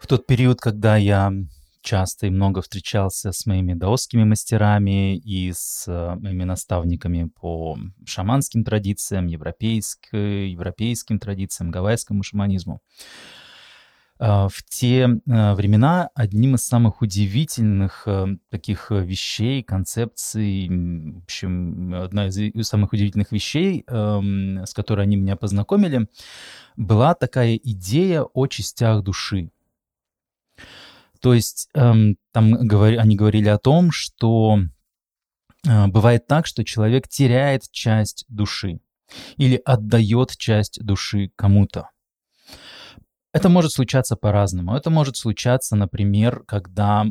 в тот период, когда я часто и много встречался с моими даосскими мастерами и с моими наставниками по шаманским традициям, европейским традициям, гавайскому шаманизму. В те времена одним из самых удивительных таких вещей, концепций, в общем, одна из самых удивительных вещей, с которой они меня познакомили, была такая идея о частях души. То есть они говорили о том, что бывает так, что человек теряет часть души или отдает часть души кому-то. Это может случаться по-разному. Это может случаться, например, когда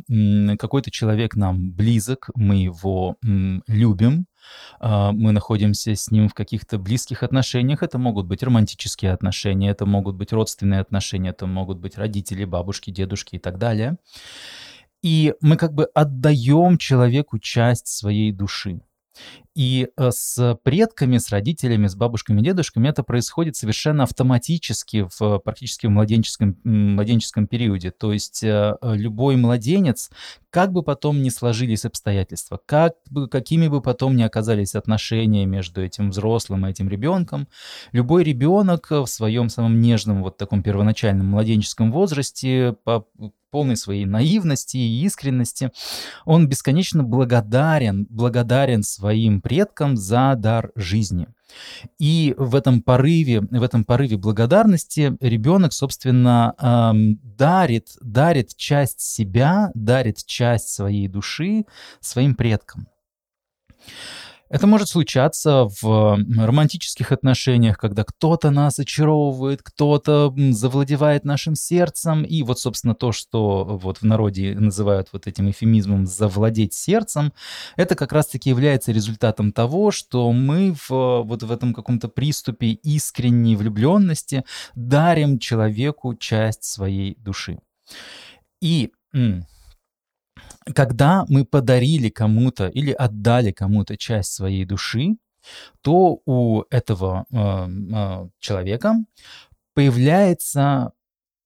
какой-то человек нам близок, мы его любим, мы находимся с ним в каких-то близких отношениях. Это могут быть романтические отношения, это могут быть родственные отношения, это могут быть родители, бабушки, дедушки и так далее. И мы как бы отдаем человеку часть своей души. И с предками, с родителями, с бабушками, дедушками это происходит совершенно автоматически практически в младенческом периоде. То есть любой младенец, как бы потом ни сложились обстоятельства, какими бы потом ни оказались отношения между этим взрослым и этим ребенком, любой ребенок в своем самом нежном, вот таком первоначальном младенческом возрасте, по полной своей наивности и искренности, он бесконечно благодарен своим предкам за дар жизни. И в этом порыве благодарности ребенок, собственно, дарит часть себя, дарит часть своей души своим предкам. Это может случаться в романтических отношениях, когда кто-то нас очаровывает, кто-то завладевает нашим сердцем. И вот, собственно, то, что вот в народе называют вот этим эвфемизмом «завладеть сердцем», это как раз-таки является результатом того, что мы в этом каком-то приступе искренней влюбленности дарим человеку часть своей души. И когда мы подарили кому-то или отдали кому-то часть своей души, то у этого человека появляется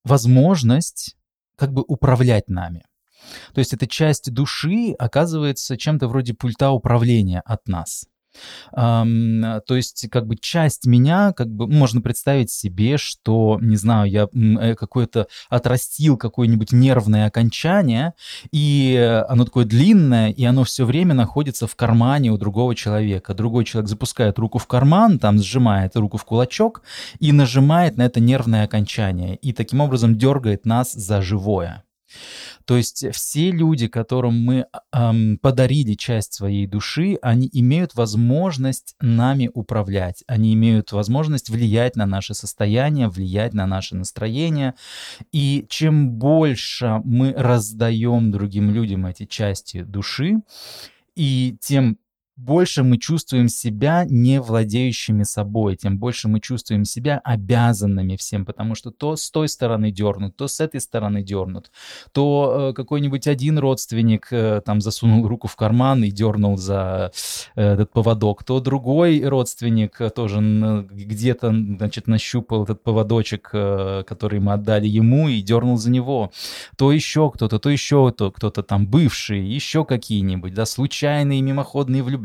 возможность как бы управлять нами. То есть эта часть души оказывается чем-то вроде пульта управления от нас. То есть как бы часть меня, как бы можно представить себе, что, не знаю, я отрастил какое-нибудь нервное окончание, и оно такое длинное, и оно все время находится в кармане у другого человека. Другой человек запускает руку в карман, там сжимает руку в кулачок и нажимает на это нервное окончание, и таким образом дергает нас за живое. То есть все люди, которым мы подарили часть своей души, они имеют возможность нами управлять, они имеют возможность влиять на наше состояние, влиять на наше настроение. И чем больше мы раздаем другим людям эти части души, и тем больше мы чувствуем себя не владеющими собой, тем больше мы чувствуем себя обязанными всем, потому что то с той стороны дернут, то с этой стороны дернут, то какой-нибудь один родственник там засунул руку в карман и дернул за этот поводок, то другой родственник тоже где-то, значит, нащупал этот поводочек, который мы отдали ему, и дернул за него, то еще кто-то, кто-то там бывший, еще какие-нибудь, да, случайные мимоходные влюбленности,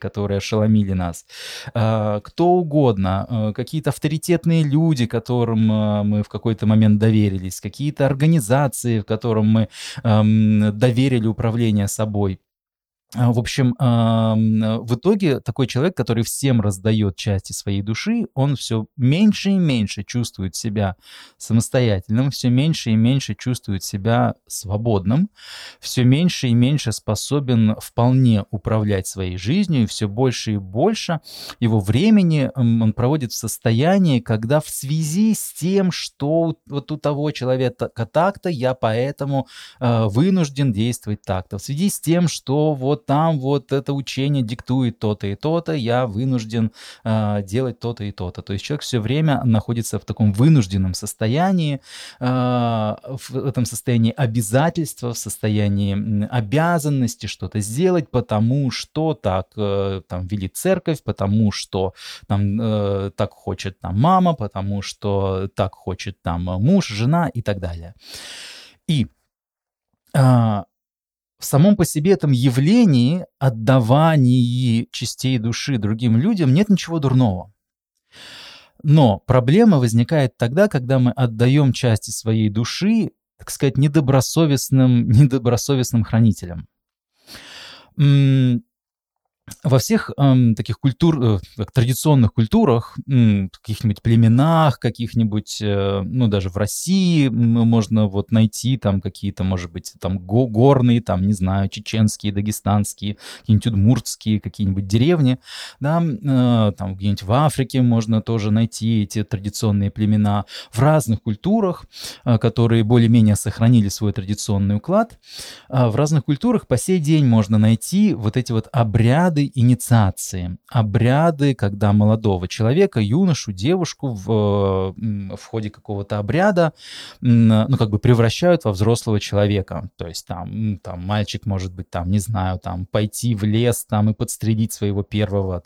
которые ошеломили нас, кто угодно, какие-то авторитетные люди, которым мы в какой-то момент доверились, какие-то организации, которым мы доверили управление собой. В общем, в итоге такой человек, который всем раздает части своей души, он все меньше и меньше чувствует себя самостоятельным, все меньше и меньше чувствует себя свободным, все меньше и меньше способен вполне управлять своей жизнью, и все больше и больше его времени он проводит в состоянии, когда в связи с тем, что вот у того человека так-то, я поэтому вынужден действовать так-то, в связи с тем, что вот вот там вот это учение диктует то-то и то-то, я вынужден делать то-то и то-то. То есть человек все время находится в таком вынужденном состоянии, в этом состоянии обязательства, в состоянии обязанности что-то сделать, потому что так там велит церковь, потому что там так хочет там мама, потому что так хочет там муж, жена и так далее. И в самом по себе этом явлении, отдавании частей души другим людям, нет ничего дурного. Но проблема возникает тогда, когда мы отдаем части своей души, так сказать, недобросовестным хранителям. Во всех таких традиционных культурах, каких-нибудь племенах, каких-нибудь, даже в России можно вот найти там какие-то, может быть, там горные, там, не знаю, чеченские, дагестанские, какие-нибудь удмуртские, какие-нибудь деревни, да, там где-нибудь в Африке можно тоже найти эти традиционные племена в разных культурах, которые более-менее сохранили свой традиционный уклад. В разных культурах по сей день можно найти вот эти вот обряды инициации, обряды, когда молодого человека, юношу, девушку в ходе какого-то обряда, превращают во взрослого человека. То есть там мальчик может быть, пойти в лес и подстрелить своего первого,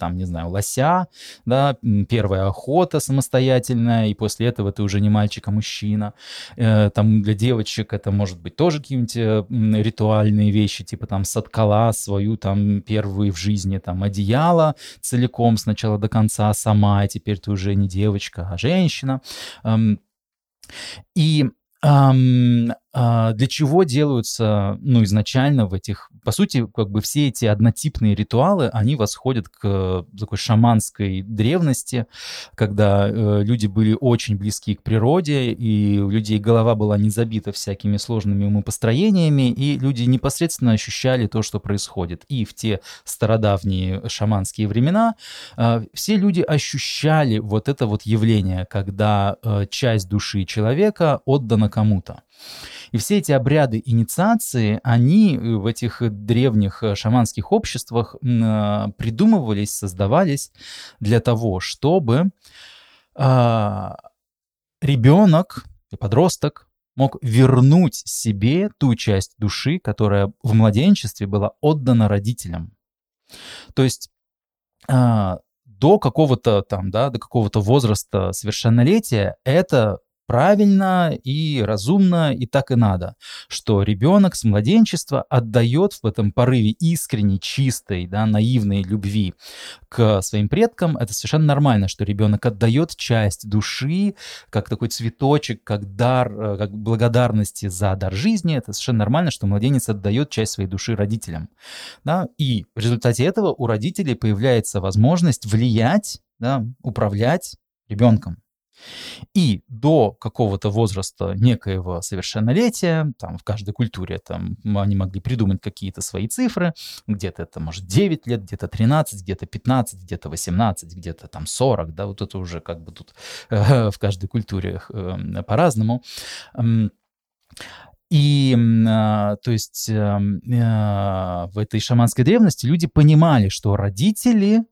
лося, да, первая охота самостоятельная, и после этого ты уже не мальчик, а мужчина. Для девочек это может быть тоже какие-нибудь ритуальные вещи, типа там соткала свою первую в жизни одеяло целиком с начала до конца сама, и теперь ты уже не девочка, а женщина. И для чего делаются, изначально в этих, по сути, все эти однотипные ритуалы, они восходят к такой шаманской древности, когда люди были очень близки к природе, и у людей голова была не забита всякими сложными умопостроениями, и люди непосредственно ощущали то, что происходит. И в те стародавние шаманские времена все люди ощущали вот это вот явление, когда часть души человека отдана кому-то. И все эти обряды инициации, они в этих древних шаманских обществах придумывались, создавались для того, чтобы ребенок, подросток, мог вернуть себе ту часть души, которая в младенчестве была отдана родителям. То есть до какого-то возраста совершеннолетия это правильно и разумно, и так и надо, что ребенок с младенчества отдает в этом порыве искренней, чистой, наивной любви к своим предкам. Это совершенно нормально, что ребенок отдает часть души, как такой цветочек, как дар, как благодарности за дар жизни. Это совершенно нормально, что младенец отдает часть своей души родителям. Да? И в результате этого у родителей появляется возможность влиять, управлять ребенком. И до какого-то возраста некоего совершеннолетия, в каждой культуре они могли придумать какие-то свои цифры, где-то это может 9 лет, где-то 13, где-то 15, где-то 18, где-то 40, вот это уже тут в каждой культуре по-разному. И, то есть, в этой шаманской древности люди понимали, что родители,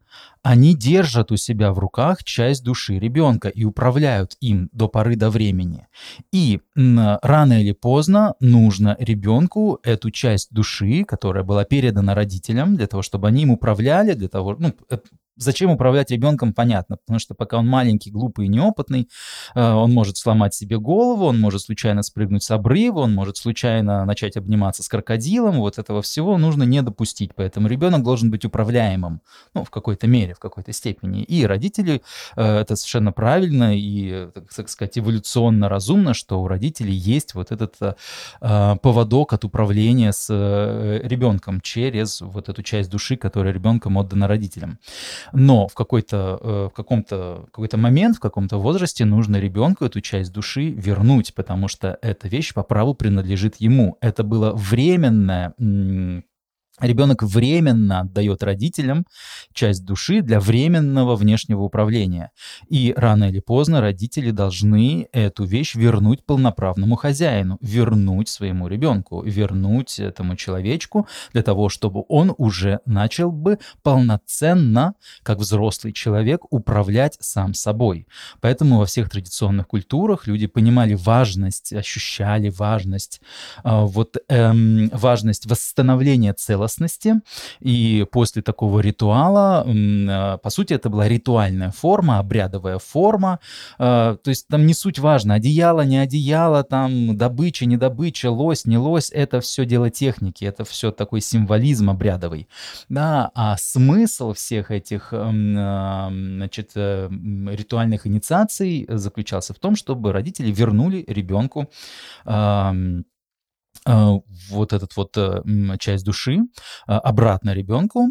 они держат у себя в руках часть души ребенка и управляют им до поры до времени. И рано или поздно нужно ребенку эту часть души, которая была передана родителям, для того, чтобы они им управляли, для того, зачем управлять ребенком, понятно, потому что пока он маленький, глупый и неопытный, он может сломать себе голову, он может случайно спрыгнуть с обрыва, он может случайно начать обниматься с крокодилом, вот этого всего нужно не допустить, поэтому ребенок должен быть управляемым, в какой-то мере, в какой-то степени. И родители, это совершенно правильно и, так сказать, эволюционно разумно, что у родителей есть вот этот поводок от управления с ребенком через вот эту часть души, которая ребенком отдана родителям. Но в какой-то момент, в каком-то возрасте нужно ребенку эту часть души вернуть, потому что эта вещь по праву принадлежит ему. Это было временное Ребенок временно отдает родителям часть души для временного внешнего управления. И рано или поздно родители должны эту вещь вернуть полноправному хозяину, вернуть своему ребенку, вернуть этому человечку для того, чтобы он уже начал бы полноценно, как взрослый человек, управлять сам собой. Поэтому во всех традиционных культурах люди понимали важность, ощущали важность восстановления целостности. И после такого ритуала, по сути, это была ритуальная форма, обрядовая форма, то есть там не суть важно, одеяло, не одеяло, там добыча, не добыча, лось, не лось, это все дело техники, это все такой символизм обрядовый, да, а смысл всех этих, значит, ритуальных инициаций заключался в том, чтобы родители вернули ребенку вот этот вот часть души обратно ребенку,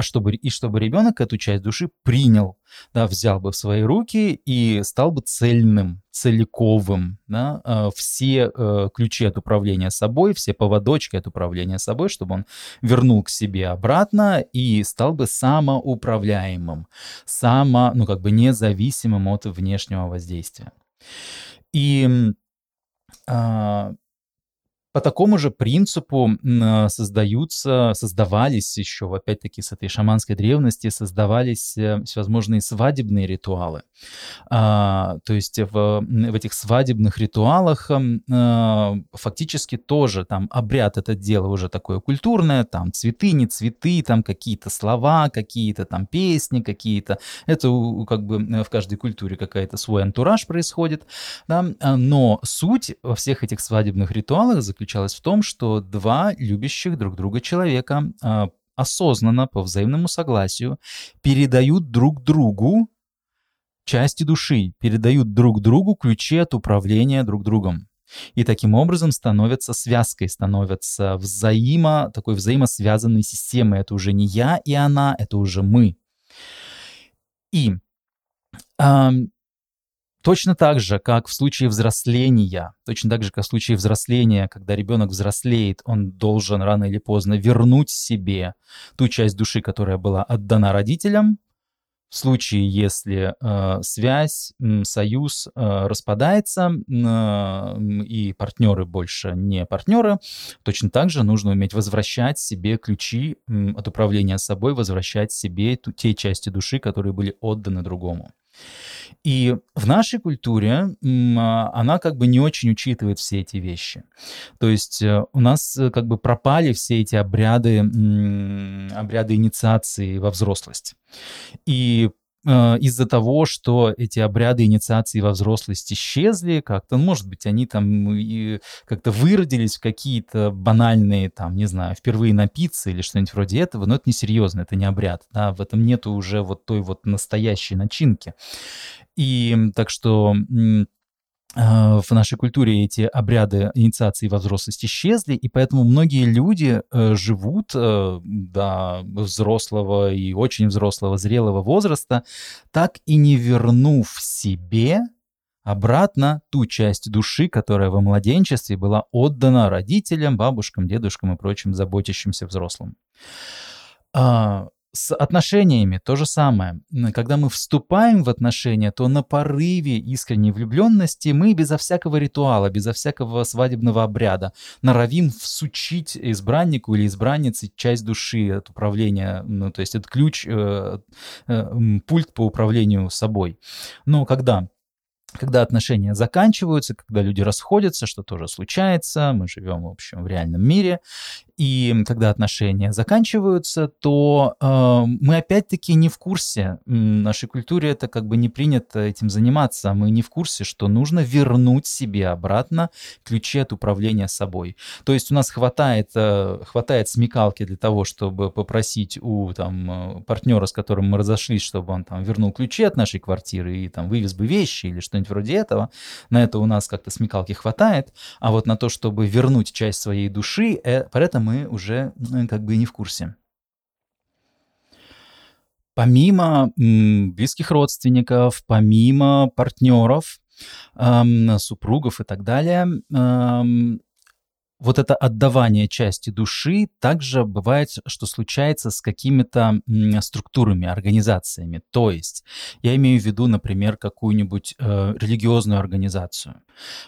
чтобы ребенок эту часть души принял, да, взял бы в свои руки и стал бы цельным, целиковым, да, все ключи от управления собой, все поводочки от управления собой, чтобы он вернул к себе обратно и стал бы самоуправляемым, независимым от внешнего воздействия. И по такому же принципу создавались еще, опять-таки, с этой шаманской древности, создавались всевозможные свадебные ритуалы. То есть в этих свадебных ритуалах фактически тоже там обряд — это дело уже такое культурное, там цветы, не цветы, там какие-то слова, какие-то там песни, какие-то... Это как бы в каждой культуре какая-то свой антураж происходит. Да? Но суть во всех этих свадебных ритуалах заключалась в том, что два любящих друг друга человека осознанно, по взаимному согласию, передают друг другу части души, передают друг другу ключи от управления друг другом. И таким образом становятся связкой, становятся такой взаимосвязанной системой. Это уже не я и она, это уже мы. И точно так же, как в случае взросления, когда ребенок взрослеет, он должен рано или поздно вернуть себе ту часть души, которая была отдана родителям. В случае, если связь, союз распадается, и партнеры больше не партнеры, точно так же нужно уметь возвращать себе ключи от управления собой, возвращать себе те части души, которые были отданы другому. И в нашей культуре она как бы не очень учитывает все эти вещи. То есть у нас как бы пропали все эти обряды инициации во взрослость. И из-за того, что эти обряды инициации во взрослость исчезли как-то, может быть, они там и как-то выродились в какие-то банальные, там, не знаю, впервые напиться или что-нибудь вроде этого, но это несерьезно, это не обряд, да, в этом нету уже вот той вот настоящей начинки. И так что в нашей культуре эти обряды инициации во взрослость исчезли, и поэтому многие люди живут до взрослого и очень взрослого, зрелого возраста, так и не вернув себе обратно ту часть души, которая во младенчестве была отдана родителям, бабушкам, дедушкам и прочим заботящимся взрослым. С отношениями то же самое. Когда мы вступаем в отношения, то на порыве искренней влюбленности мы безо всякого ритуала, безо всякого свадебного обряда норовим всучить избраннику или избраннице часть души от управления, ну, то есть это ключ, пульт по управлению собой. Но когда отношения заканчиваются, когда люди расходятся, что тоже случается, мы живем, в общем, в реальном мире, и когда отношения заканчиваются, то мы опять-таки не в курсе, в нашей культуре это как бы не принято этим заниматься, мы не в курсе, что нужно вернуть себе обратно ключи от управления собой. То есть у нас хватает смекалки для того, чтобы попросить у партнера, с которым мы разошлись, чтобы он вернул ключи от нашей квартиры и вывез бы вещи или что-нибудь вроде этого, на это у нас как-то смекалки хватает, а вот на то, чтобы вернуть часть своей души, про это мы уже как бы не в курсе. Помимо близких родственников, помимо партнеров, супругов и так далее, вот это отдавание части души также бывает, что случается с какими-то структурами, организациями. То есть я имею в виду, например, какую-нибудь религиозную организацию.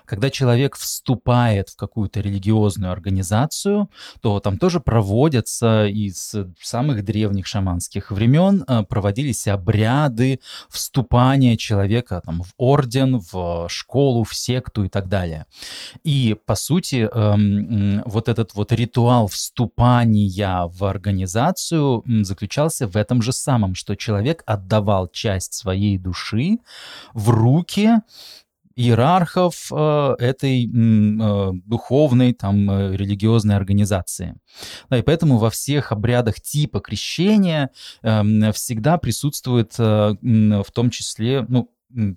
Когда человек вступает в какую-то религиозную организацию, то там тоже проводятся из самых древних шаманских времен, проводились обряды вступания человека там, в орден, в школу, в секту и так далее. И, по сути, вот этот вот ритуал вступания в организацию заключался в этом же самом, что человек отдавал часть своей души в руки иерархов этой духовной, там, религиозной организации. Да, и поэтому во всех обрядах типа крещения всегда присутствует в том числе, ну,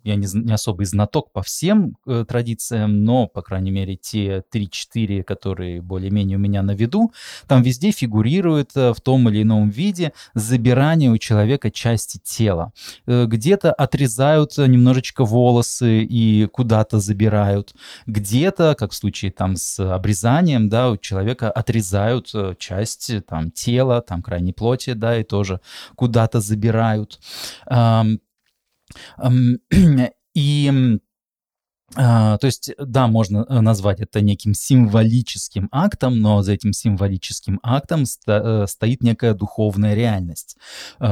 я не особый знаток по всем традициям, но, по крайней мере, те 3-4, которые более-менее у меня на виду, там везде фигурирует в том или ином виде забирание у человека части тела. Где-то отрезают немножечко волосы и куда-то забирают. Где-то, как в случае там с обрезанием, да, у человека отрезают часть там, тела, там, крайней плоти, да, и тоже куда-то забирают. И, то есть, да, можно назвать это неким символическим актом, но за этим символическим актом стоит некая духовная реальность. И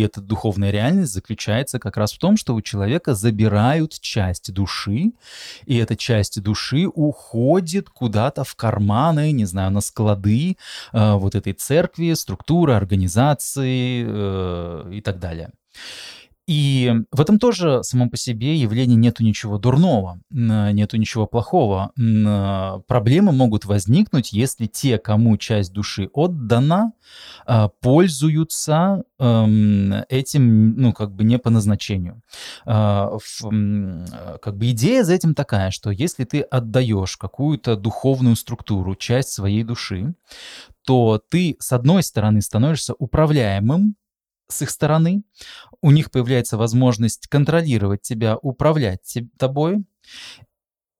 эта духовная реальность заключается как раз в том, что у человека забирают часть души, и эта часть души уходит куда-то в карманы, не знаю, на склады вот этой церкви, структуры, организации и так далее. И в этом тоже само по себе явлении нету ничего дурного, нету ничего плохого. Проблемы могут возникнуть, если те, кому часть души отдана, пользуются этим, ну, как бы не по назначению. Как бы идея за этим такая, что если ты отдаешь какую-то духовную структуру, часть своей души, то ты, с одной стороны, становишься управляемым, с их стороны, у них появляется возможность контролировать тебя, управлять тобой,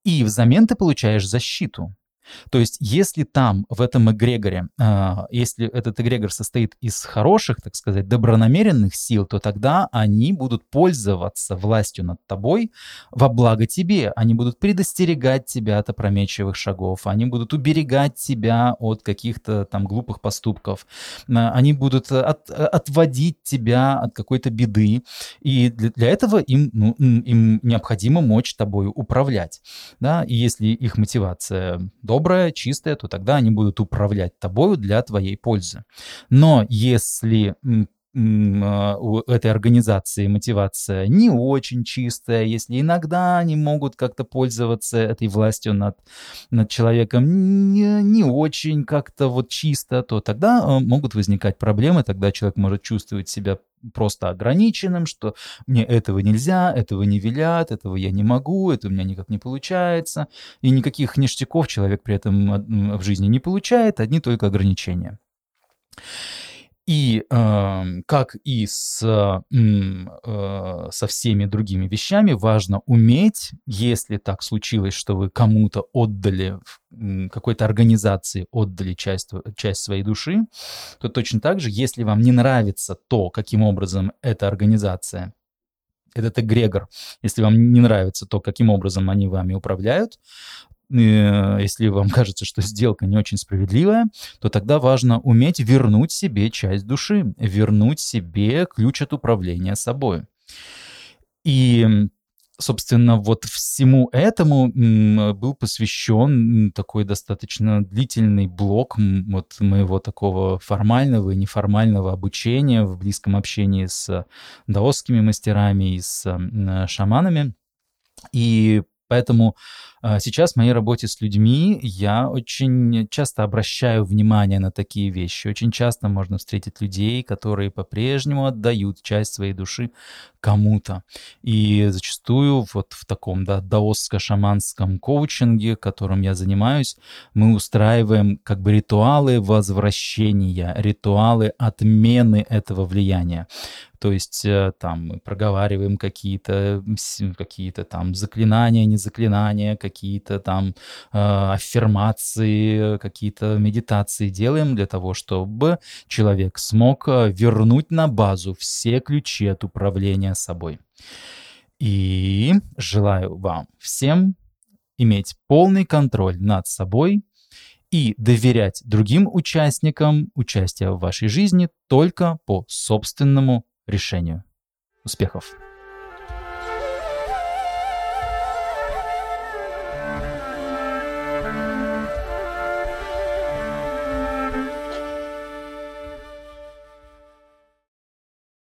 и взамен ты получаешь защиту. То есть если там, в этом эгрегоре, если этот эгрегор состоит из хороших, так сказать, добронамеренных сил, то тогда они будут пользоваться властью над тобой во благо тебе. Они будут предостерегать тебя от опрометчивых шагов, они будут уберегать тебя от каких-то там глупых поступков, они будут отводить тебя от какой-то беды. И для этого им необходимо мочь тобой управлять. Да? И если их мотивация добрая, чистая, то тогда они будут управлять тобою для твоей пользы. Но если у этой организации мотивация не очень чистая, если иногда они могут как-то пользоваться этой властью над человеком не очень как-то вот чисто, то тогда могут возникать проблемы, тогда человек может чувствовать себя просто ограниченным, что мне этого нельзя, этого не велят, этого я не могу, это у меня никак не получается. И никаких ништяков человек при этом в жизни не получает, одни только ограничения. И как и со всеми другими вещами, важно уметь, если так случилось, что вы кому-то отдали, какой-то организации отдали часть своей души, то точно так же, если вам не нравится то, каким образом эта организация, этот эгрегор, если вам не нравится то, каким образом они вами управляют, если вам кажется, что сделка не очень справедливая, то тогда важно уметь вернуть себе часть души, вернуть себе ключ от управления собой. И, собственно, вот всему этому был посвящен такой достаточно длительный блок вот моего такого формального и неформального обучения в близком общении с даосскими мастерами и с шаманами. И поэтому сейчас в моей работе с людьми я очень часто обращаю внимание на такие вещи. Очень часто можно встретить людей, которые по-прежнему отдают часть своей души кому-то. И зачастую вот в таком, да, даосско-шаманском коучинге, которым я занимаюсь, мы устраиваем как бы ритуалы возвращения, ритуалы отмены этого влияния. То есть там мы проговариваем какие-то там заклинания, не заклинания, какие-то там аффирмации, какие-то медитации делаем для того, чтобы человек смог вернуть на базу все ключи от управления собой. И желаю вам всем иметь полный контроль над собой и доверять другим участникам участия в вашей жизни только по собственному решению. Успехов!